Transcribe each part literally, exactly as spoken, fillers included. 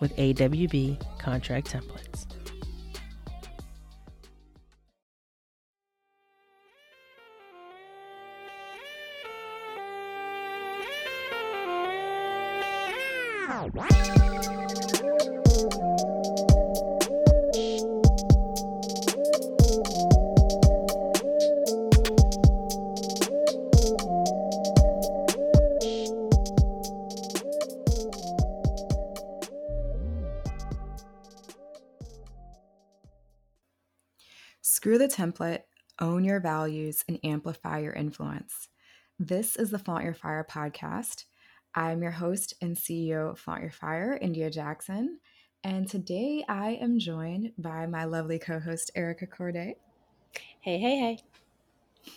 with A W B contract templates. Screw the template, own your values, and amplify your influence. This is the Flaunt Your Fire podcast. I'm your host and C E O of Flaunt Your Fire, India Jackson, and today I am joined by my lovely co-host, Erica Courdae. Hey, hey,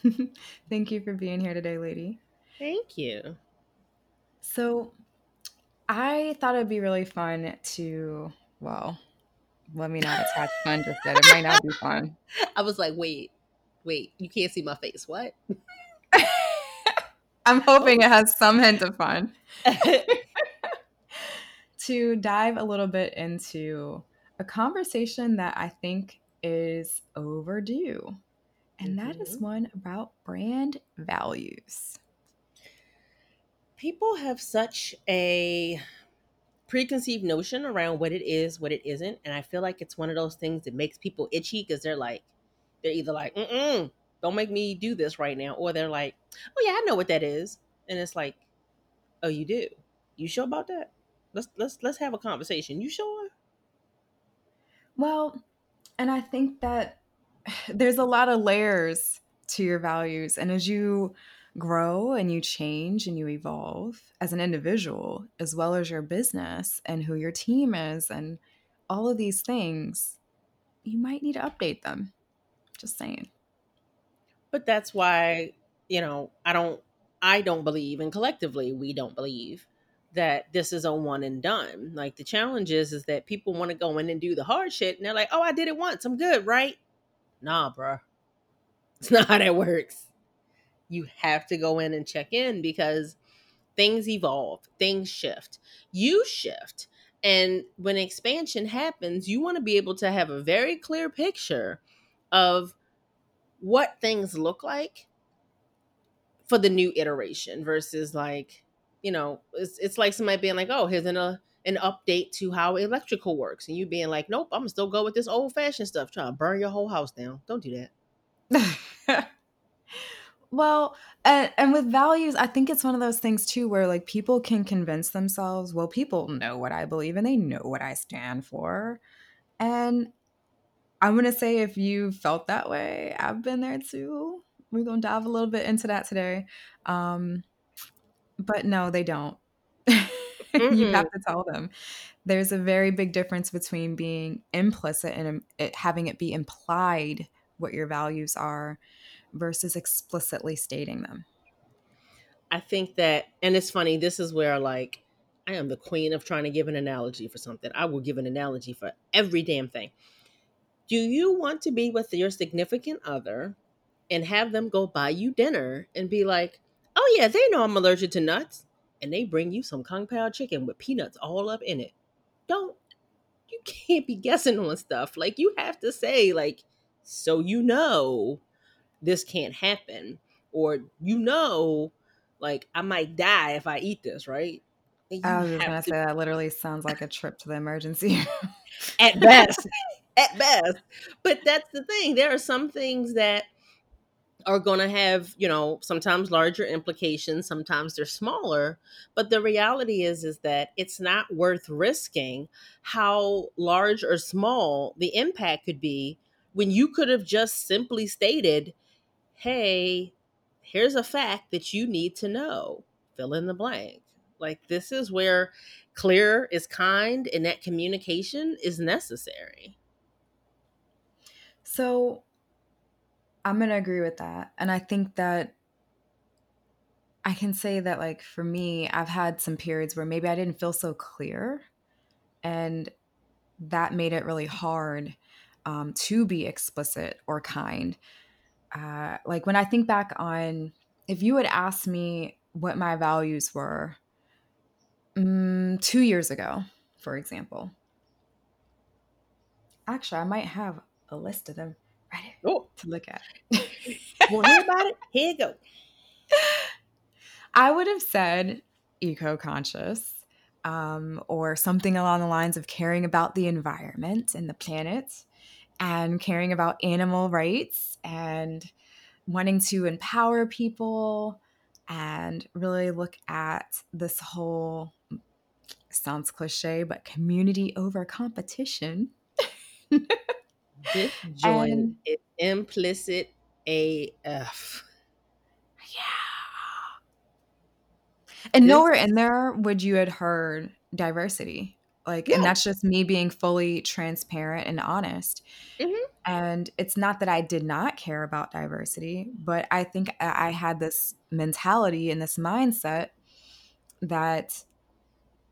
hey. Thank you for being here today, lady. Thank you. So I thought it would be really fun to, well... Let me not attach fun to that. It might not be fun. I was like, wait, wait, you can't see my face. What? I'm hoping oh. it has some hint of fun. To dive a little bit into a conversation that I think is overdue. And mm-hmm. that is one about brand values. People have such a... preconceived notion around what it is, what it isn't. And I feel like it's one of those things that makes people itchy because they're like, they're either like, mm-mm, don't make me do this right now. Or they're like, oh yeah, I know what that is. And it's like, oh, you do? You sure about that? Let's, let's, let's have a conversation. You sure? Well, and I think that there's a lot of layers to your values. And as you grow and you change and you evolve as an individual, as well as your business and who your team is and all of these things, you might need to update them. Just saying. But that's why, you know, I don't, I don't believe, and collectively we don't believe that this is a one and done. Like the challenge is, is that people want to go in and do the hard shit and they're like, oh, I did it once. I'm good, right? Nah, bruh. It's not how that works. You have to go in and check in because things evolve, things shift, you shift. And when expansion happens, you want to be able to have a very clear picture of what things look like for the new iteration versus like, you know, it's, it's like somebody being like, oh, here's an, uh, an update to how electrical works. And you being like, nope, I'm still go with this old fashioned stuff, trying to burn your whole house down. Don't do that. Well, and, and with values, I think it's one of those things, too, where, like, people can convince themselves, well, people know what I believe and they know what I stand for. And I'm going to say if you felt that way, I've been there, too. We're going to dive a little bit into that today. Um, but no, they don't. Mm-hmm. You have to tell them. There's a very big difference between being implicit and it, having it be implied what your values are versus explicitly stating them. I think that, and it's funny, this is where like, I am the queen of trying to give an analogy for something. I will give an analogy for every damn thing. Do you want to be with your significant other and have them go buy you dinner and be like, oh yeah, they know I'm allergic to nuts. And they bring you some Kung Pao chicken with peanuts all up in it. Don't, you can't be guessing on stuff. Like you have to say like, so you know, this can't happen, or you know, like I might die if I eat this, right? You I was just gonna to- say that literally sounds like a trip to the emergency room. At best, at best. But that's the thing. There are some things that are going to have, you know, sometimes larger implications, sometimes they're smaller. But the reality is, is that it's not worth risking how large or small the impact could be when you could have just simply stated, hey, here's a fact that you need to know, fill in the blank. Like, this is where clear is kind and that communication is necessary. So I'm going to agree with that. And I think that I can say that, like, for me, I've had some periods where maybe I didn't feel so clear, and that made it really hard um, to be explicit or kind. Uh, like when I think back on, if you had asked me what my values were um, two years ago, for example, actually, I might have a list of them. Right oh. to look at. Want to hear about it? Here you go. I would have said eco-conscious um, or something along the lines of caring about the environment and the planet and caring about animal rights and wanting to empower people and really look at this whole, sounds cliche, but community over competition. This joint and, is implicit A F. Yeah. And this, nowhere in there would you had heard diversity. Like, yeah. And that's just me being fully transparent and honest. Mm-hmm. And it's not that I did not care about diversity, but I think I had this mentality and this mindset that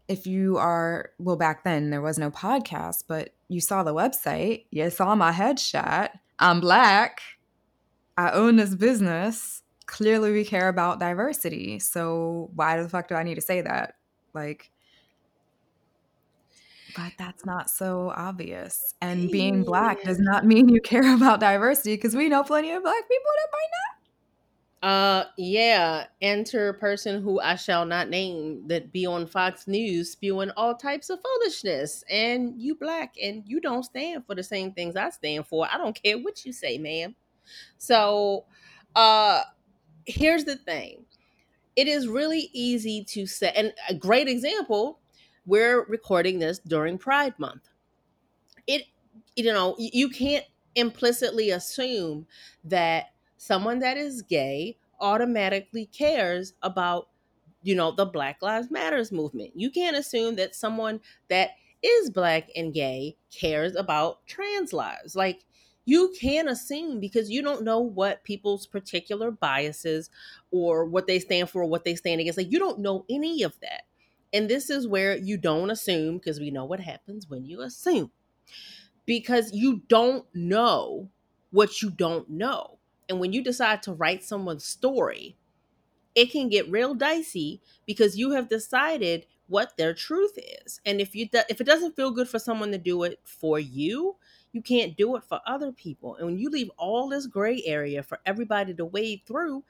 if you are, well, back then there was no podcast, but you saw the website, you saw my headshot, I'm Black, I own this business, clearly we care about diversity, so why the fuck do I need to say that? Like, but that's not so obvious. And being Black does not mean you care about diversity, because we know plenty of Black people that might not. Uh, yeah, enter person who I shall not name that be on Fox News spewing all types of foolishness, and you Black and you don't stand for the same things I stand for. I don't care what you say, ma'am. So, uh, here's the thing. It is really easy to say, and a great example, we're recording this during Pride Month. It, you know, you can't implicitly assume that someone that is gay automatically cares about, you know, the Black Lives Matters movement. You can't assume that someone that is Black and gay cares about trans lives. Like, you can assume because you don't know what people's particular biases or what they stand for, or what they stand against. Like, you don't know any of that. And this is where you don't assume, because we know what happens when you assume, because you don't know what you don't know. And when you decide to write someone's story, it can get real dicey because you have decided what their truth is. And if you do, if it doesn't feel good for someone to do it for you, you can't do it for other people. And when you leave all this gray area for everybody to wade through,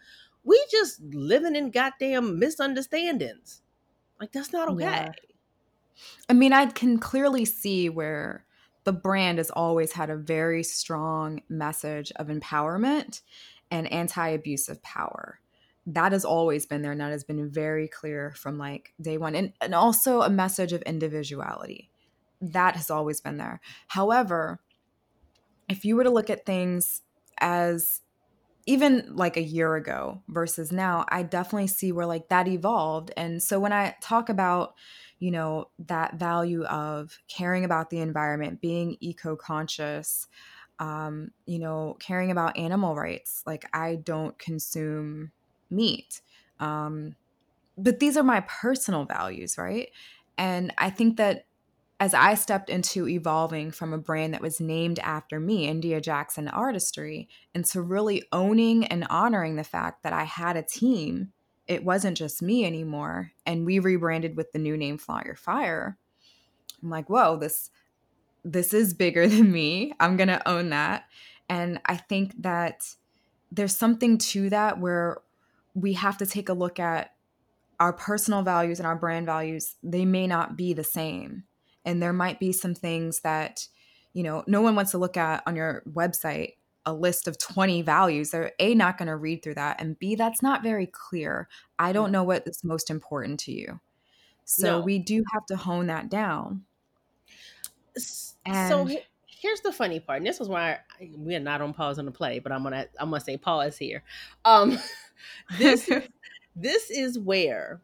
we just living in goddamn misunderstandings. Like, that's not okay. Yeah. I mean, I can clearly see where the brand has always had a very strong message of empowerment and anti-abusive power. That has always been there, and that has been very clear from, like, day one. And, and also a message of individuality. That has always been there. However, if you were to look at things as even like a year ago versus now, I definitely see where, like, that evolved. And so when I talk about, you know, that value of caring about the environment, being eco-conscious, um, you know, caring about animal rights. Like, I don't consume meat. Um, but these are my personal values, right? And I think that as I stepped into evolving from a brand that was named after me, India Jackson Artistry, into really owning and honoring the fact that I had a team. It wasn't just me anymore. And we rebranded with the new name, Flaunt Your Fire. I'm like, whoa, this, this is bigger than me. I'm going to own that. And I think that there's something to that where we have to take a look at our personal values and our brand values. They may not be the same. And there might be some things that you know, no one wants to look at on your website a list of twenty values. They're A, not going to read through that, and B, that's not very clear. I don't know what is most important to you. So no. we do have to hone that down. And so he- here's the funny part. And this is why I, we are not on Pause on the Play, but I'm going to, I'm going to say pause here. Um, this, this is where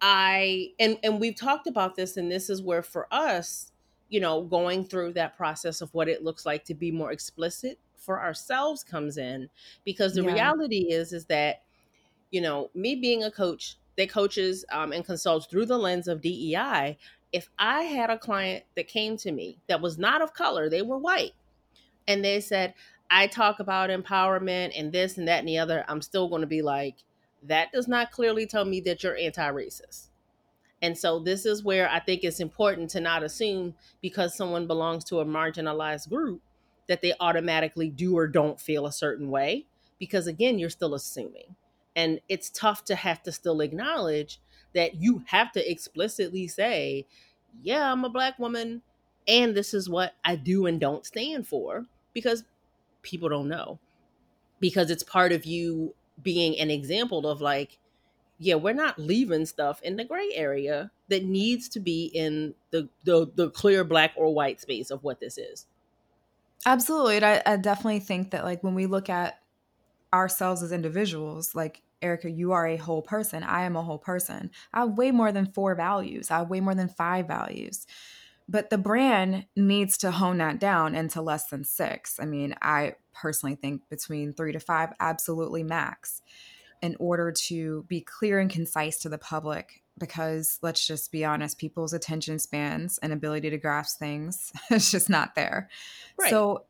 I, and, and we've talked about this, and this is where for us, you know, going through that process of what it looks like to be more explicit for ourselves comes in, because the yeah. reality is, is that, you know, me being a coach that coaches um, and consults through the lens of D E I, if I had a client that came to me that was not of color, they were white, and they said, I talk about empowerment and this and that and the other, I'm still going to be like, that does not clearly tell me that you're anti-racist. And so this is where I think it's important to not assume because someone belongs to a marginalized group that they automatically do or don't feel a certain way, because again, you're still assuming. And it's tough to have to still acknowledge that you have to explicitly say, yeah, I'm a Black woman, and this is what I do and don't stand for, because people don't know, because it's part of you being an example of like, yeah, we're not leaving stuff in the gray area that needs to be in the the, the clear Black or white space of what this is. Absolutely. And I, I definitely think that like when we look at ourselves as individuals, like, Erica, you are a whole person. I am a whole person. I have way more than four values. I have way more than five values. But the brand needs to hone that down into less than six. I mean, I personally think between three to five, absolutely max, in order to be clear and concise to the public, because let's just be honest, people's attention spans and ability to grasp things is just not there. Right. So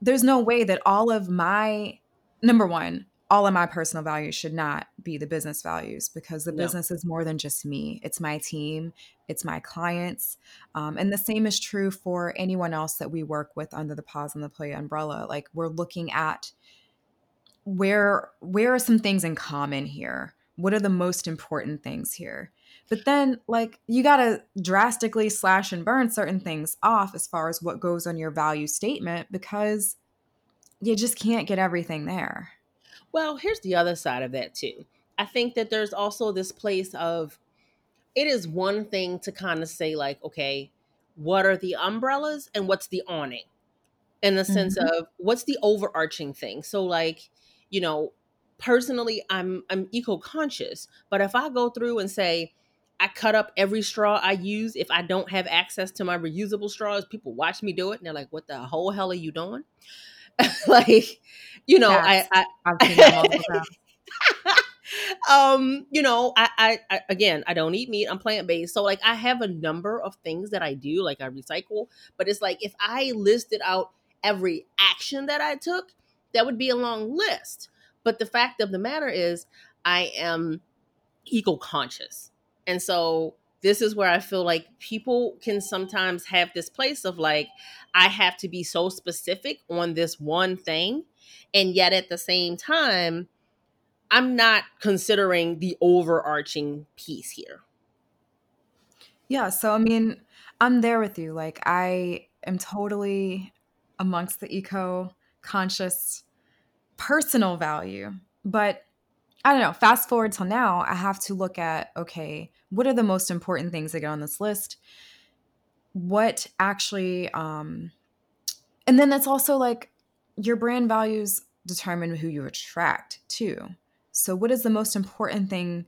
there's no way that all of my, number one, all of my personal values should not be the business values, because the no. business is more than just me. It's my team. It's my clients. Um, and the same is true for anyone else that we work with under the Pause on the Play umbrella. Like, we're looking at where, where are some things in common here? What are the most important things here? But then like you got to drastically slash and burn certain things off as far as what goes on your value statement, because you just can't get everything there. Well, here's the other side of that too. I think that there's also this place of, it is one thing to kind of say like, okay, what are the umbrellas and what's the awning? In the mm-hmm. sense of what's the overarching thing? So like, you know, personally, I'm I'm eco-conscious, but if I go through and say, I cut up every straw I use, if I don't have access to my reusable straws, people watch me do it and they're like, what the whole hell are you doing? Like, you know, yes, I, I, I um, you know, I, I, I, again, I don't eat meat. I'm plant-based. So like, I have a number of things that I do, like I recycle, but it's like, if I listed out every action that I took, that would be a long list. But the fact of the matter is I am eco-conscious. And so this is where I feel like people can sometimes have this place of like, I have to be so specific on this one thing. And yet at the same time, I'm not considering the overarching piece here. Yeah. So, I mean, I'm there with you. Like, I am totally amongst the eco-conscious personal value, but I don't know, fast forward till now, I have to look at, okay, what are the most important things that get on this list? What actually, um, and then that's also like your brand values determine who you attract too. So what is the most important thing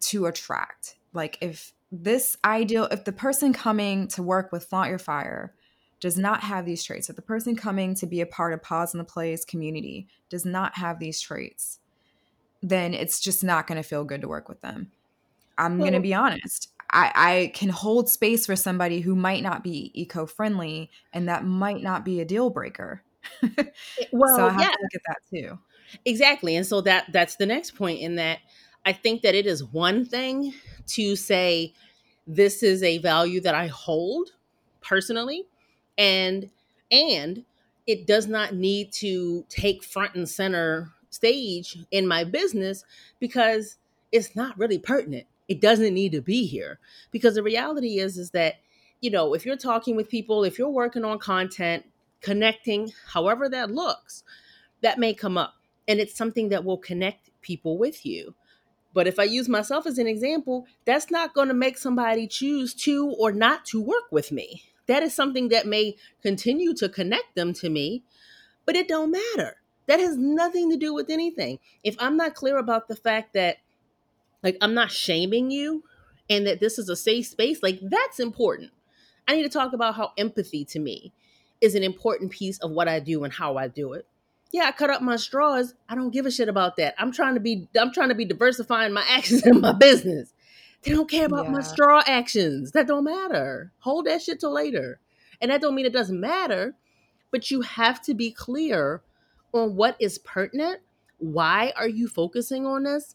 to attract? Like if this ideal, if the person coming to work with Flaunt Your Fire does not have these traits, if the person coming to be a part of Pause on the Play's community does not have these traits, then it's just not going to feel good to work with them. I'm well, going to be honest. I, I can hold space for somebody who might not be eco-friendly, and that might not be a deal breaker. Well, so I have yeah. to look at that too. Exactly. And so that that's the next point, in that I think that it is one thing to say, this is a value that I hold personally, and and it does not need to take front and center stage in my business because it's not really pertinent. It doesn't need to be here, because the reality is, is that, you know, if you're talking with people, if you're working on content, connecting, however that looks, that may come up. And it's something that will connect people with you. But if I use myself as an example, that's not going to make somebody choose to or not to work with me. That is something that may continue to connect them to me, but it don't matter. That has nothing to do with anything. If I'm not clear about the fact that, like, I'm not shaming you and that this is a safe space, like, that's important. I need to talk about how empathy to me is an important piece of what I do and how I do it. Yeah, I cut up my straws. I don't give a shit about that. I'm trying to be I'm trying to be diversifying my actions in my business. They don't care about yeah. my straw actions. That don't matter. Hold that shit till later. And that don't mean it doesn't matter, but you have to be clear on what is pertinent. Why are you focusing on this?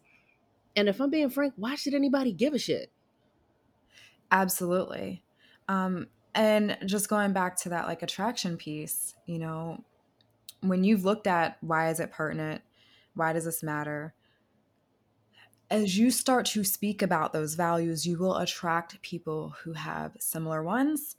And if I'm being frank, why should anybody give a shit? Absolutely. Um, and just going back to that, like, attraction piece, you know, when you've looked at why is it pertinent, why does this matter, as you start to speak about those values, you will attract people who have similar ones,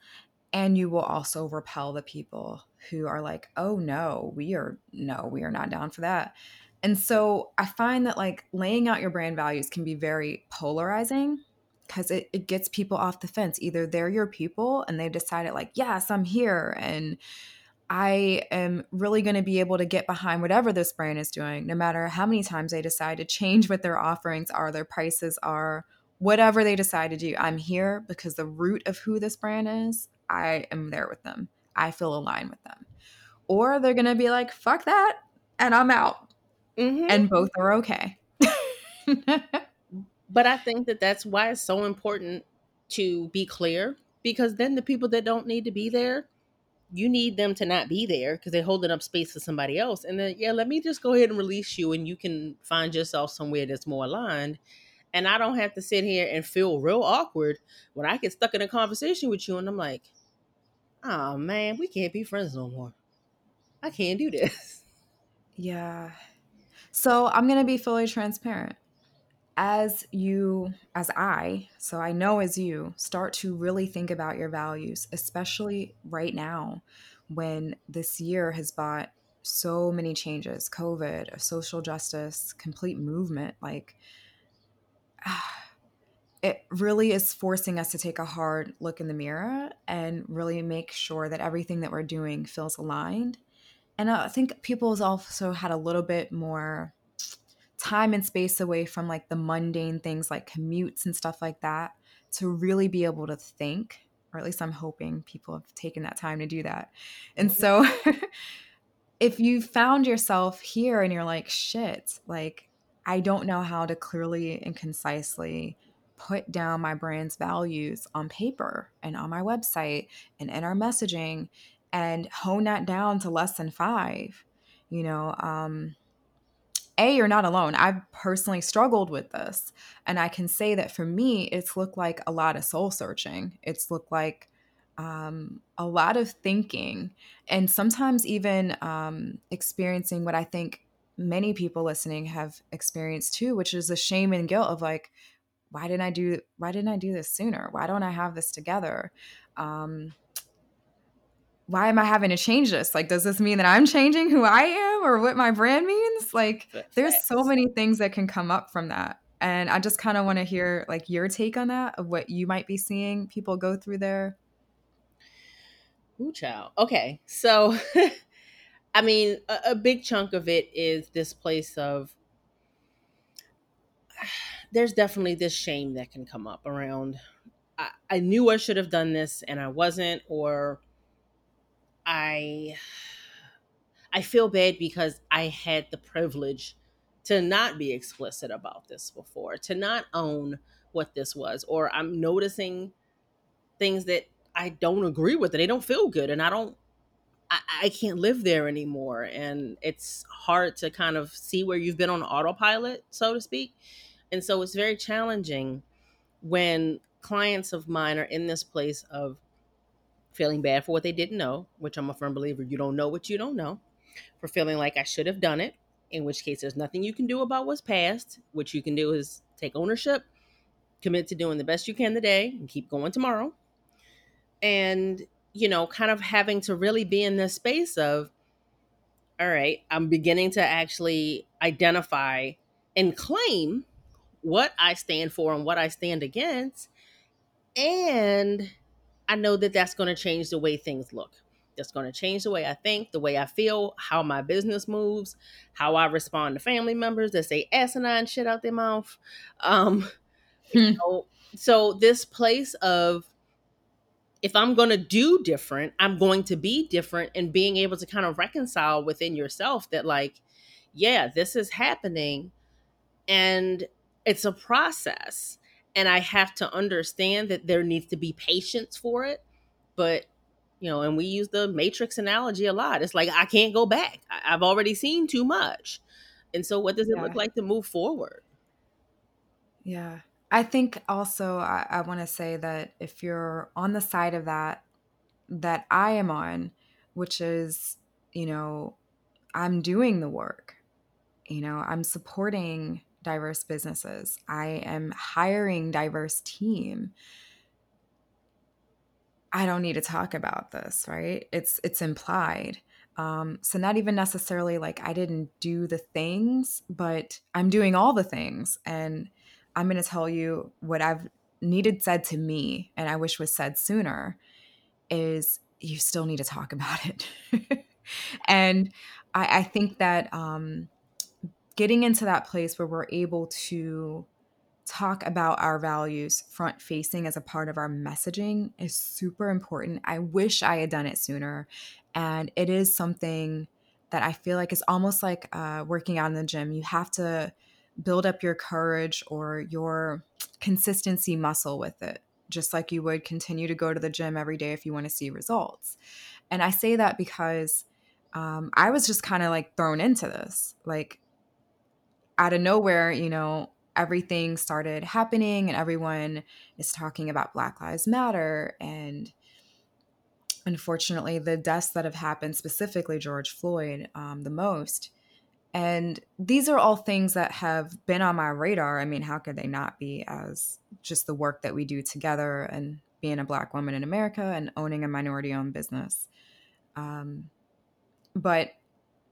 and you will also repel the people who are like, oh, no, we are no, we are not down for that. And so I find that, like, laying out your brand values can be very polarizing because it, it gets people off the fence. Either they're your people and they've decided, like, yes, I'm here and I am really going to be able to get behind whatever this brand is doing, no matter how many times they decide to change what their offerings are, their prices are, whatever they decide to do. I'm here because the root of who this brand is, I am there with them. I feel aligned with them. Or they're going to be like, fuck that, and I'm out. Mm-hmm. And both are okay. But I think that that's why it's so important to be clear, because then the people that don't need to be there, you need them to not be there because they're holding up space for somebody else. And then, yeah, let me just go ahead and release you and you can find yourself somewhere that's more aligned. And I don't have to sit here and feel real awkward when I get stuck in a conversation with you and I'm like, oh man, we can't be friends no more. I can't do this. Yeah. So I'm going to be fully transparent. As you, as I, so I know as you, start to really think about your values, especially right now when this year has brought so many changes, COVID, social justice, complete movement, like it really is forcing us to take a hard look in the mirror and really make sure that everything that we're doing feels aligned. And I think people have also had a little bit more time and space away from, like, the mundane things like commutes and stuff like that to really be able to think, or at least I'm hoping people have taken that time to do that. And so if you found yourself here and you're like, shit, like, I don't know how to clearly and concisely put down my brand's values on paper and on my website and in our messaging and hone that down to less than five, you know, um, A, you're not alone. I've personally struggled with this. And I can say that for me, it's looked like a lot of soul searching. It's looked like um, a lot of thinking and sometimes even um, experiencing what I think many people listening have experienced too, which is the shame and guilt of, like, why didn't I do, why didn't I do this sooner? Why don't I have this together? Um, why am I having to change this? Like, does this mean that I'm changing who I am or what my brand means? Like, there's so many things that can come up from that. And I just kind of want to hear, like, your take on that, of what you might be seeing people go through there. Ooh, child. Okay. So, I mean, a, a big chunk of it is this place of, there's definitely this shame that can come up around, I, I knew I should have done this and I wasn't, or I I feel bad because I had the privilege to not be explicit about this before, to not own what this was, or I'm noticing things that I don't agree with, that they don't feel good, and I don't, I, I can't live there anymore. And it's hard to kind of see where you've been on autopilot, so to speak. And so it's very challenging when clients of mine are in this place of feeling bad for what they didn't know, which I'm a firm believer, you don't know what you don't know, for feeling like I should have done it, in which case there's nothing you can do about what's past. What you can do is take ownership, commit to doing the best you can today, and keep going tomorrow. and, you know, kind of having to really be in this space of, all right, I'm beginning to actually identify and claim what I stand for and what I stand against. And I know that that's going to change the way things look. That's going to change the way I think, the way I feel, how my business moves, how I respond to family members that say asinine shit out their mouth. Um, hmm. you know, so this place of, if I'm going to do different, I'm going to be different, and being able to kind of reconcile within yourself that, like, yeah, this is happening and it's a process, and I have to understand that there needs to be patience for it. But, you know, and we use the matrix analogy a lot. It's like, I can't go back. I- I've already seen too much. And so what does it yeah. look like to move forward? Yeah. I think also I, I want to say that if you're on the side of that, that I am on, which is, you know, I'm doing the work, you know, I'm supporting diverse businesses. I am hiring diverse team. I don't need to talk about this, right? It's it's implied. Um, so not even necessarily like I didn't do the things, but I'm doing all the things, and I'm going to tell you what I've needed said to me, and I wish was said sooner, is you still need to talk about it. And I, I think that um, getting into that place where we're able to talk about our values front facing as a part of our messaging is super important. I wish I had done it sooner. And it is something that I feel like is almost like uh, working out in the gym. You have to build up your courage or your consistency muscle with it, just like you would continue to go to the gym every day if you want to see results. And I say that because um, I was just kind of like thrown into this, like out of nowhere, you know, everything started happening and everyone is talking about Black Lives Matter. And unfortunately, the deaths that have happened, specifically George Floyd, um, the most. And these are all things that have been on my radar. I mean, how could they not be, as just the work that we do together and being a Black woman in America and owning a minority-owned business. Um, but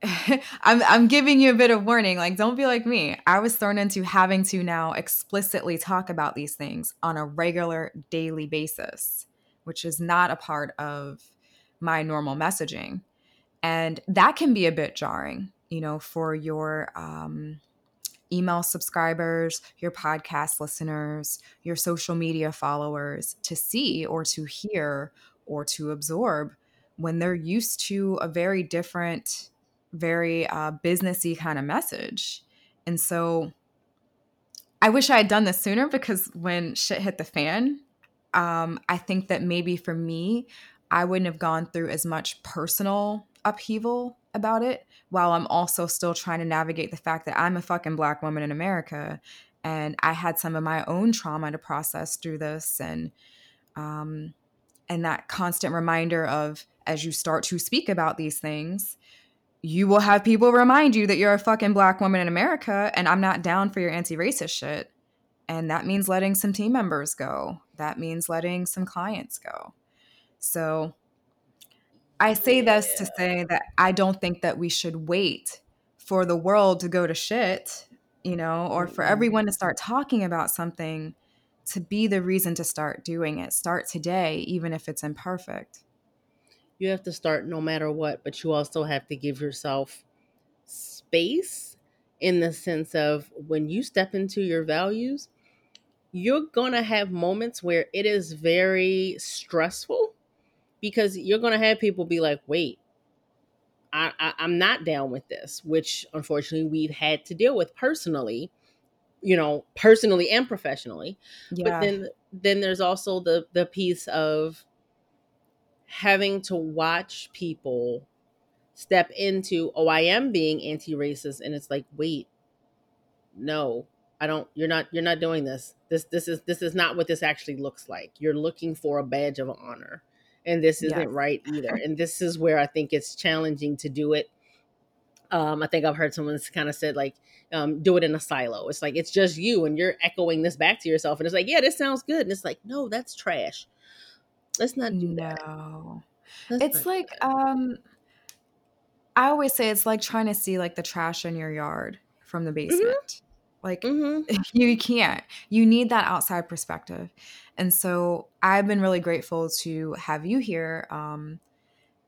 I'm, I'm giving you a bit of warning. Like, don't be like me. I was thrown into having to now explicitly talk about these things on a regular daily basis, which is not a part of my normal messaging. And that can be a bit jarring. You know, for your um, email subscribers, your podcast listeners, your social media followers to see or to hear or to absorb when they're used to a very different, very uh, businessy kind of message. And so I wish I had done this sooner, because when shit hit the fan, um, I think that maybe for me, I wouldn't have gone through as much personal upheaval about it, while I'm also still trying to navigate the fact that I'm a fucking Black woman in America, and I had some of my own trauma to process through this, and um, and that constant reminder of, as you start to speak about these things, you will have people remind you that you're a fucking Black woman in America, and I'm not down for your anti-racist shit, and that means letting some team members go. That means letting some clients go. So I say this to say that I don't think that we should wait for the world to go to shit, you know, or for everyone to start talking about something to be the reason to start doing it. Start today, even if it's imperfect. You have to start no matter what, but you also have to give yourself space in the sense of, when you step into your values, you're going to have moments where it is very stressful. Because you're going to have people be like, wait, I, I, I'm not down with this, which unfortunately we've had to deal with personally, you know, personally and professionally. Yeah. But then then there's also the, the piece of having to watch people step into, oh, I am being anti-racist. And it's like, wait, no, I don't, you're not, you're not doing this. This, this is, this is not what this actually looks like. You're looking for a badge of honor. And this isn't yes. right either. And this is where I think it's challenging to do it. Um, I think I've heard someone kind of said, like, um, do it in a silo. It's like, it's just you and you're echoing this back to yourself. And it's like, yeah, this sounds good. And it's like, no, that's trash. Let's not do that. No. Let's it's like um I always say it's like trying to see like the trash in your yard from the basement. Mm-hmm. Like mm-hmm. you can't. You need that outside perspective. And so I've been really grateful to have you here um,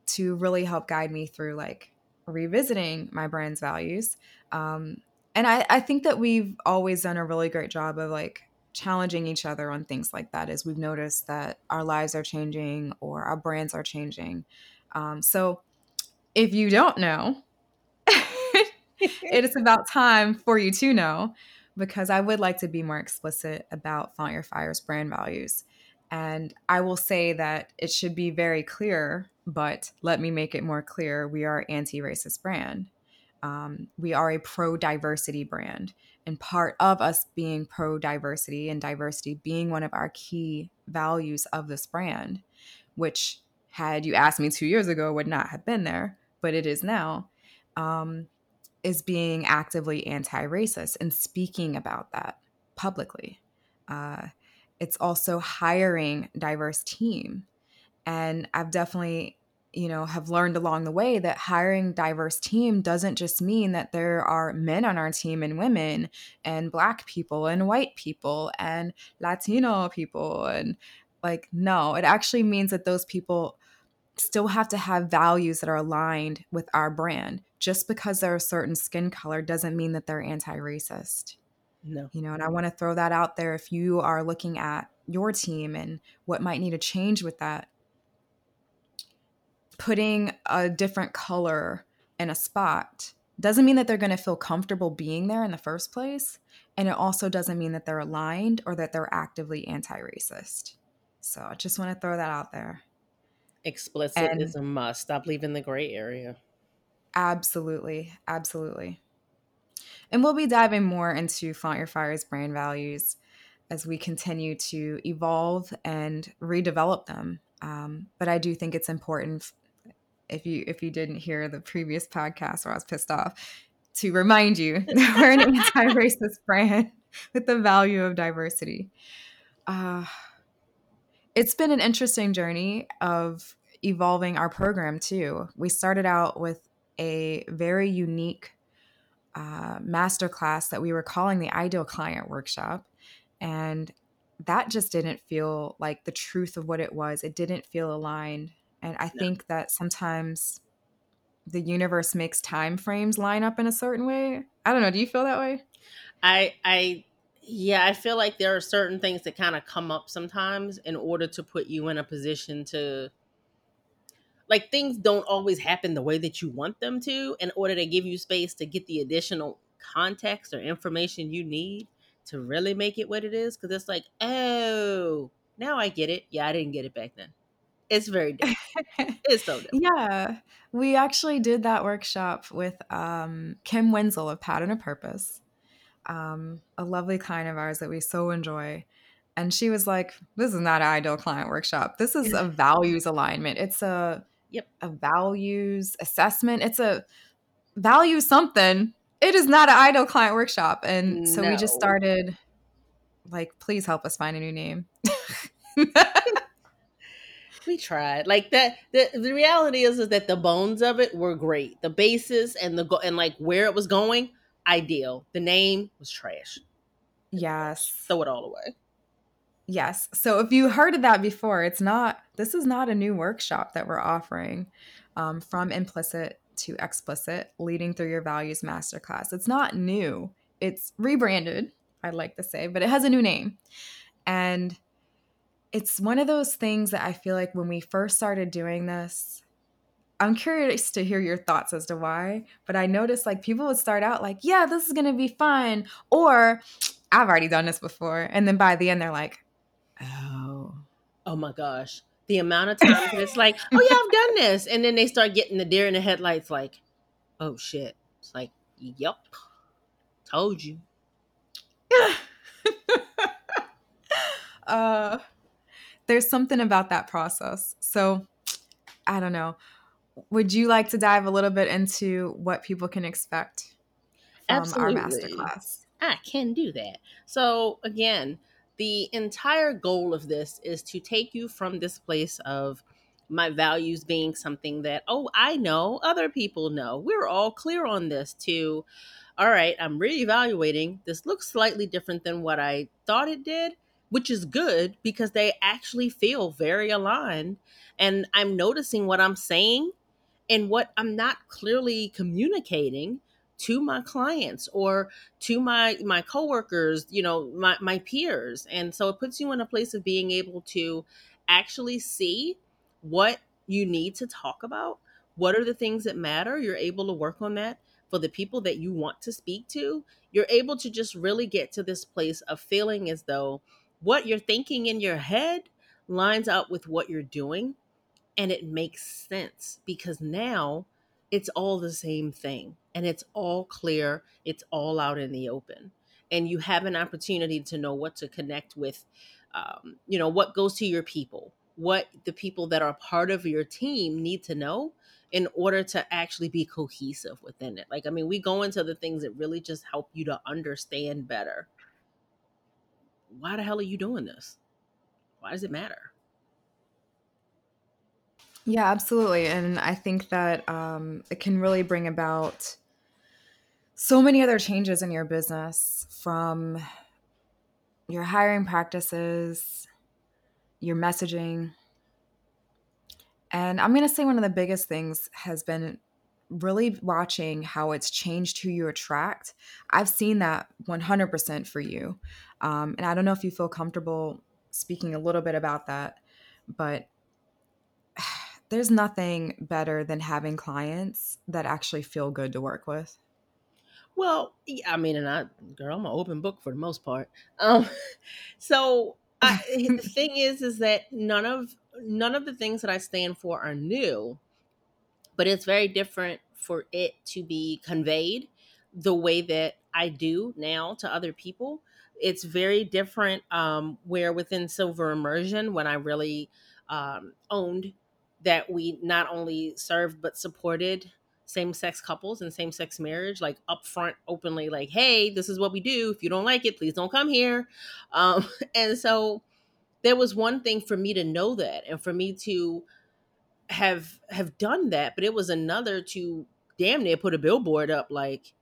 to really help guide me through like revisiting my brand's values. Um, and I, I think that we've always done a really great job of like challenging each other on things like that as we've noticed that our lives are changing or our brands are changing. Um, so if you don't know, it is about time for you to know, because I would like to be more explicit about Flaunt Your Fire's brand values. And I will say that it should be very clear, but let me make it more clear. We are an anti-racist brand. Um, we are a pro-diversity brand. And part of us being pro-diversity and diversity being one of our key values of this brand, which had you asked me two years ago would not have been there, but it is now. Um, is being actively anti-racist and speaking about that publicly. Uh, it's also hiring diverse team. And I've definitely, you know, have learned along the way that hiring diverse team doesn't just mean that there are men on our team and women and Black people and white people and Latino people. And like, no, it actually means that those people still have to have values that are aligned with our brand. Just because they're a certain skin color doesn't mean that they're anti-racist. No. You know, and I want to throw that out there if you are looking at your team and what might need to change with that. Putting a different color in a spot doesn't mean that they're going to feel comfortable being there in the first place. And it also doesn't mean that they're aligned or that they're actively anti-racist. So I just want to throw that out there. Explicit and is a must. Stop leaving the gray area. Absolutely. Absolutely. And we'll be diving more into Flaunt Your Fire's brand values as we continue to evolve and redevelop them. Um, but I do think it's important, if you if you didn't hear the previous podcast where I was pissed off, to remind you that we're an anti-racist brand with the value of diversity. Uh, it's been an interesting journey of evolving our program too. We started out with a very unique uh, masterclass that we were calling the Ideal Client Workshop. And that just didn't feel like the truth of what it was. It didn't feel aligned. And I no. think that sometimes the universe makes time frames line up in a certain way. I don't know. Do you feel that way? I, I, yeah, I feel like there are certain things that kind of come up sometimes in order to put you in a position to, like, things don't always happen the way that you want them to in order to give you space to get the additional context or information you need to really make it what it is. Because it's like, oh, now I get it. Yeah, I didn't get it back then. It's very different. It's so different. Yeah. We actually did that workshop with um, Kim Wenzel of Pattern of Purpose, um, a lovely client of ours that we so enjoy. And she was like, this is not an Ideal Client Workshop. This is a values alignment. It's a... Yep. A values assessment. It's a value something. It is not an Ideal Client Workshop. And so no. we just started like, please help us find a new name. We tried. Like that. The, the reality is, is that the bones of it were great. The basis and the, and like where it was going, ideal. The name was trash. Yes. Throw it all away. Yes. So if you heard of that before, it's not, this is not a new workshop that we're offering, um, from implicit to explicit, leading through your values masterclass. It's not new. It's rebranded, I'd like to say, but it has a new name. And it's one of those things that I feel like when we first started doing this, I'm curious to hear your thoughts as to why, but I noticed like people would start out like, yeah, this is going to be fun. Or I've already done this before. And then by the end, they're like, Oh, oh my gosh. The amount of times it's like, oh yeah, I've done this. And then they start getting the deer in the headlights like, oh shit. It's like, yep. Told you. uh, there's something about that process. So I don't know. Would you like to dive a little bit into what people can expect from Absolutely. Our masterclass? I can do that. So again, The entire goal of this is to take you from this place of my values being something that, oh, I know, other people know, we're all clear on this, to, all right, I'm reevaluating. This looks slightly different than what I thought it did, which is good because they actually feel very aligned. And I'm noticing what I'm saying and what I'm not clearly communicating to my clients or to my, my coworkers, you know, my, my peers. And so it puts you in a place of being able to actually see what you need to talk about. What are the things that matter? You're able to work on that for the people that you want to speak to. You're able to just really get to this place of feeling as though what you're thinking in your head lines up with what you're doing. And it makes sense because now it's all the same thing and it's all clear. It's all out in the open and you have an opportunity to know what to connect with, um, you know, what goes to your people, what the people that are part of your team need to know in order to actually be cohesive within it. Like, I mean, we go into the things that really just help you to understand better. Why the hell are you doing this? Why does it matter? Yeah, absolutely. And I think that um, it can really bring about so many other changes in your business, from your hiring practices, your messaging. And I'm going to say one of the biggest things has been really watching how it's changed who you attract. I've seen that one hundred percent for you. Um, and I don't know if you feel comfortable speaking a little bit about that, but there's nothing better than having clients that actually feel good to work with. Well, I mean, and I, girl, I'm an open book for the most part. Um, so I, the thing is, is that none of none of the things that I stand for are new, but it's very different for it to be conveyed the way that I do now to other people. It's very different um, where within Silver Immersion, when I really um, owned that we not only served but supported same-sex couples and same-sex marriage, like upfront, openly, like, hey, this is what we do. If you don't like it, please don't come here. Um, and so there was one thing for me to know that and for me to have have done that, but it was another to damn near put a billboard up like,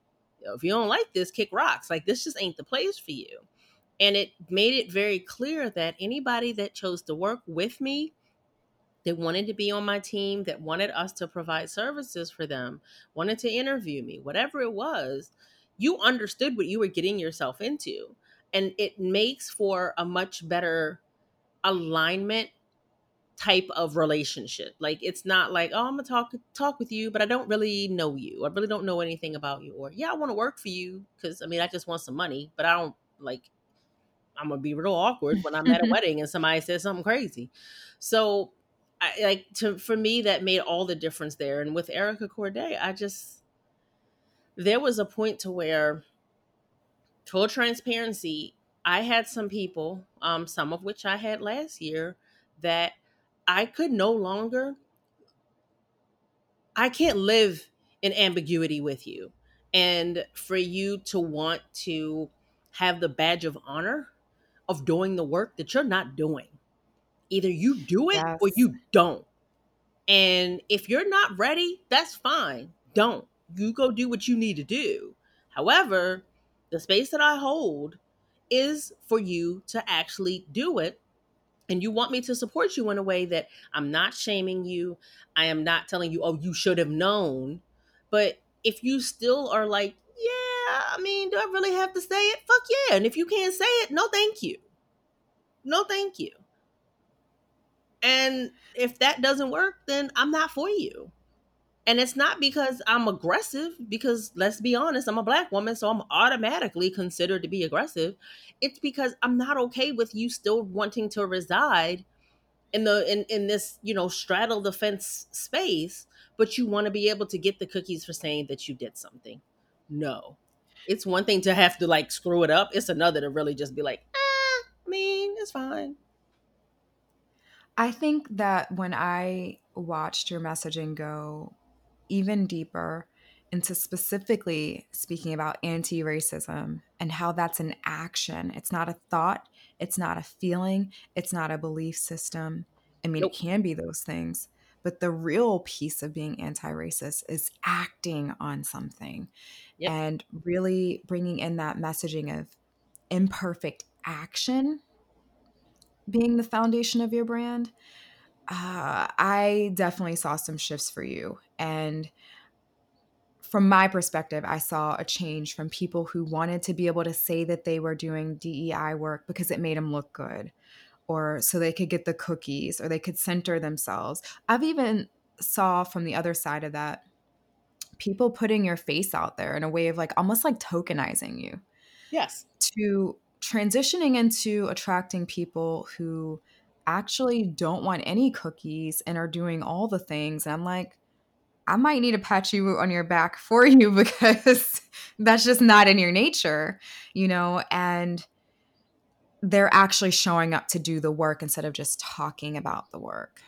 if you don't like this, kick rocks. Like, this just ain't the place for you. And it made it very clear that anybody that chose to work with me, that wanted to be on my team, that wanted us to provide services for them, wanted to interview me, whatever it was, you understood what you were getting yourself into. And it makes for a much better alignment type of relationship. Like, it's not like, oh, I'm gonna talk talk with you, but I don't really know you. I really don't know anything about you. Or, yeah, I want to work for you because, I mean, I just want some money, but I don't, like, I'm gonna be real awkward when I'm at a wedding and somebody says something crazy. So I, like to for me, that made all the difference there. And with Erica Courdae, I just, there was a point to where, full transparency, I had some people, um, some of which I had last year, that I could no longer, I can't live in ambiguity with you. And for you to want to have the badge of honor of doing the work that you're not doing. Either you do it yes. or you don't. And if you're not ready, that's fine. Don't. You go do what you need to do. However, the space that I hold is for you to actually do it. And you want me to support you in a way that I'm not shaming you. I am not telling you, oh, you should have known. But if you still are like, yeah, I mean, do I really have to say it? Fuck yeah. And if you can't say it, no, thank you. No, thank you. And if that doesn't work, then I'm not for you. And it's not because I'm aggressive, because let's be honest, I'm a Black woman, so I'm automatically considered to be aggressive. It's because I'm not okay with you still wanting to reside in the in, in this, you know, straddle the fence space, but you want to be able to get the cookies for saying that you did something. No. It's one thing to have to, like, screw it up. It's another to really just be like, ah, I mean, it's fine. I think that when I watched your messaging go even deeper into specifically speaking about anti-racism and how that's an action, it's not a thought, It's not a feeling. It's not a belief system. I mean, nope. It can be those things. But the real piece of being anti-racist is acting on something, yep. and really bringing in that messaging of imperfect action being the foundation of your brand. Uh, I definitely saw some shifts for you. And from my perspective, I saw a change from people who wanted to be able to say that they were doing D E I work because it made them look good, or so they could get the cookies, or they could center themselves. I've even saw from the other side of that, people putting your face out there in a way of like almost like tokenizing you. Yes. To transitioning into attracting people who actually don't want any cookies and are doing all the things. And I'm like, I might need to pat you on your back for you, because that's just not in your nature, you know, and they're actually showing up to do the work instead of just talking about the work.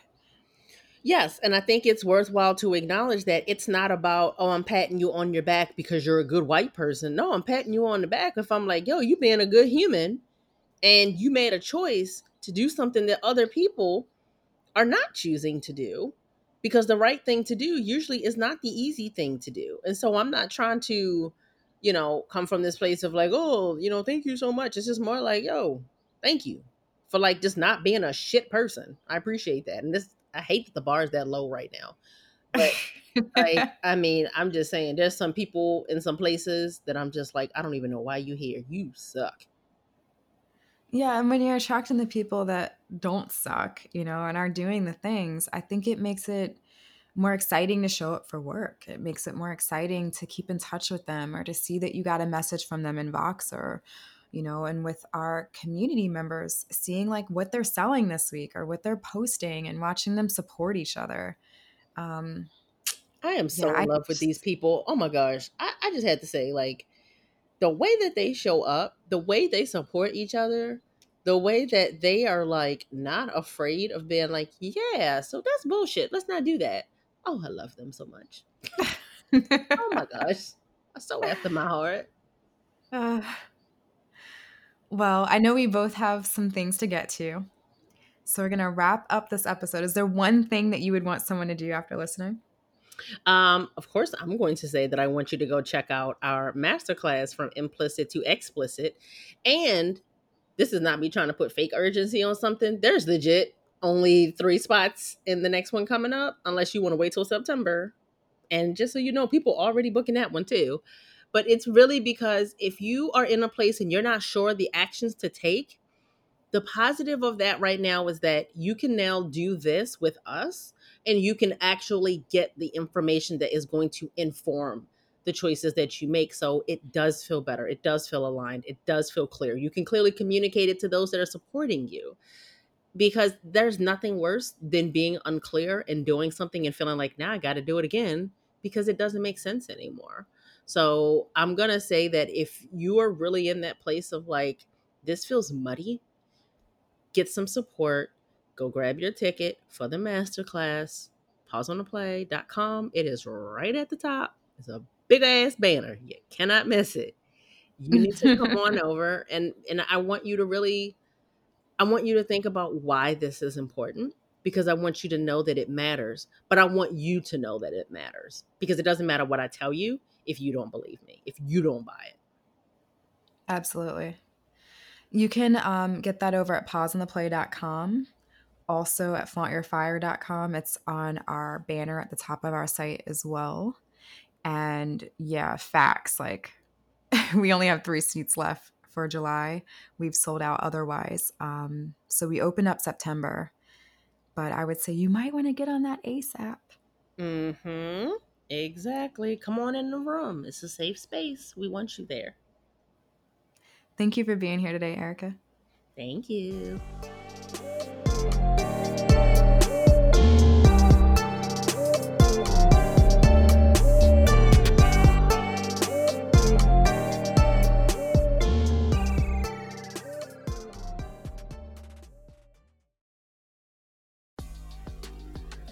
Yes. And I think it's worthwhile to acknowledge that it's not about, oh, I'm patting you on your back because you're a good white person. No, I'm patting you on the back if I'm like, yo, you being a good human and you made a choice to do something that other people are not choosing to do, because the right thing to do usually is not the easy thing to do. And so I'm not trying to, you know, come from this place of like, oh, you know, thank you so much. It's just more like, yo, thank you for like just not being a shit person. I appreciate that. And this, I hate that the bar is that low right now. But like, I mean, I'm just saying there's some people in some places that I'm just like, I don't even know why you here. You suck. Yeah. And when you're attracting the people that don't suck, you know, and are doing the things, I think it makes it more exciting to show up for work. It makes it more exciting to keep in touch with them, or to see that you got a message from them in Voxer, you know, and with our community members, seeing like what they're selling this week or what they're posting and watching them support each other. Um, I am so yeah, in love I, with these people. Oh my gosh. I, I just had to say, like, the way that they show up, the way they support each other, the way that they are like not afraid of being like, yeah, so that's bullshit. Let's not do that. Oh, I love them so much. Oh my gosh. I'm so after my heart. Uh, well, I know we both have some things to get to. So we're going to wrap up this episode. Is there one thing that you would want someone to do after listening? Um, of course, I'm going to say that I want you to go check out our masterclass From Implicit to Explicit. And this is not me trying to put fake urgency on something. There's legit only three spots in the next one coming up, unless you want to wait till September. And just so you know, people already booking that one too. But it's really because if you are in a place and you're not sure the actions to take, the positive of that right now is that you can now do this with us, and you can actually get the information that is going to inform the choices that you make. So it does feel better. It does feel aligned. It does feel clear. You can clearly communicate it to those that are supporting you. Because there's nothing worse than being unclear and doing something and feeling like, now I got to do it again because it doesn't make sense anymore. So I'm going to say that if you are really in that place of like, this feels muddy, get some support, go grab your ticket for the masterclass, pause on the play dot com. It is right at the top. It's a big ass banner. You cannot miss it. You need to come on over. And, and I want you to really... I want you to think about why this is important, because I want you to know that it matters, but I want you to know that it matters, because it doesn't matter what I tell you if you don't believe me, if you don't buy it. Absolutely. You can um, get that over at pause on the play dot com, also at flaunt your fire dot com. It's on our banner at the top of our site as well. And yeah, facts, like we only have three seats left for July. We've sold out otherwise. Um, so we open up September, but I would say you might want to get on that ASAP. Mm-hmm. Exactly. Come on in the room. It's a safe space. We want you there. Thank you for being here today, Erica. Thank you.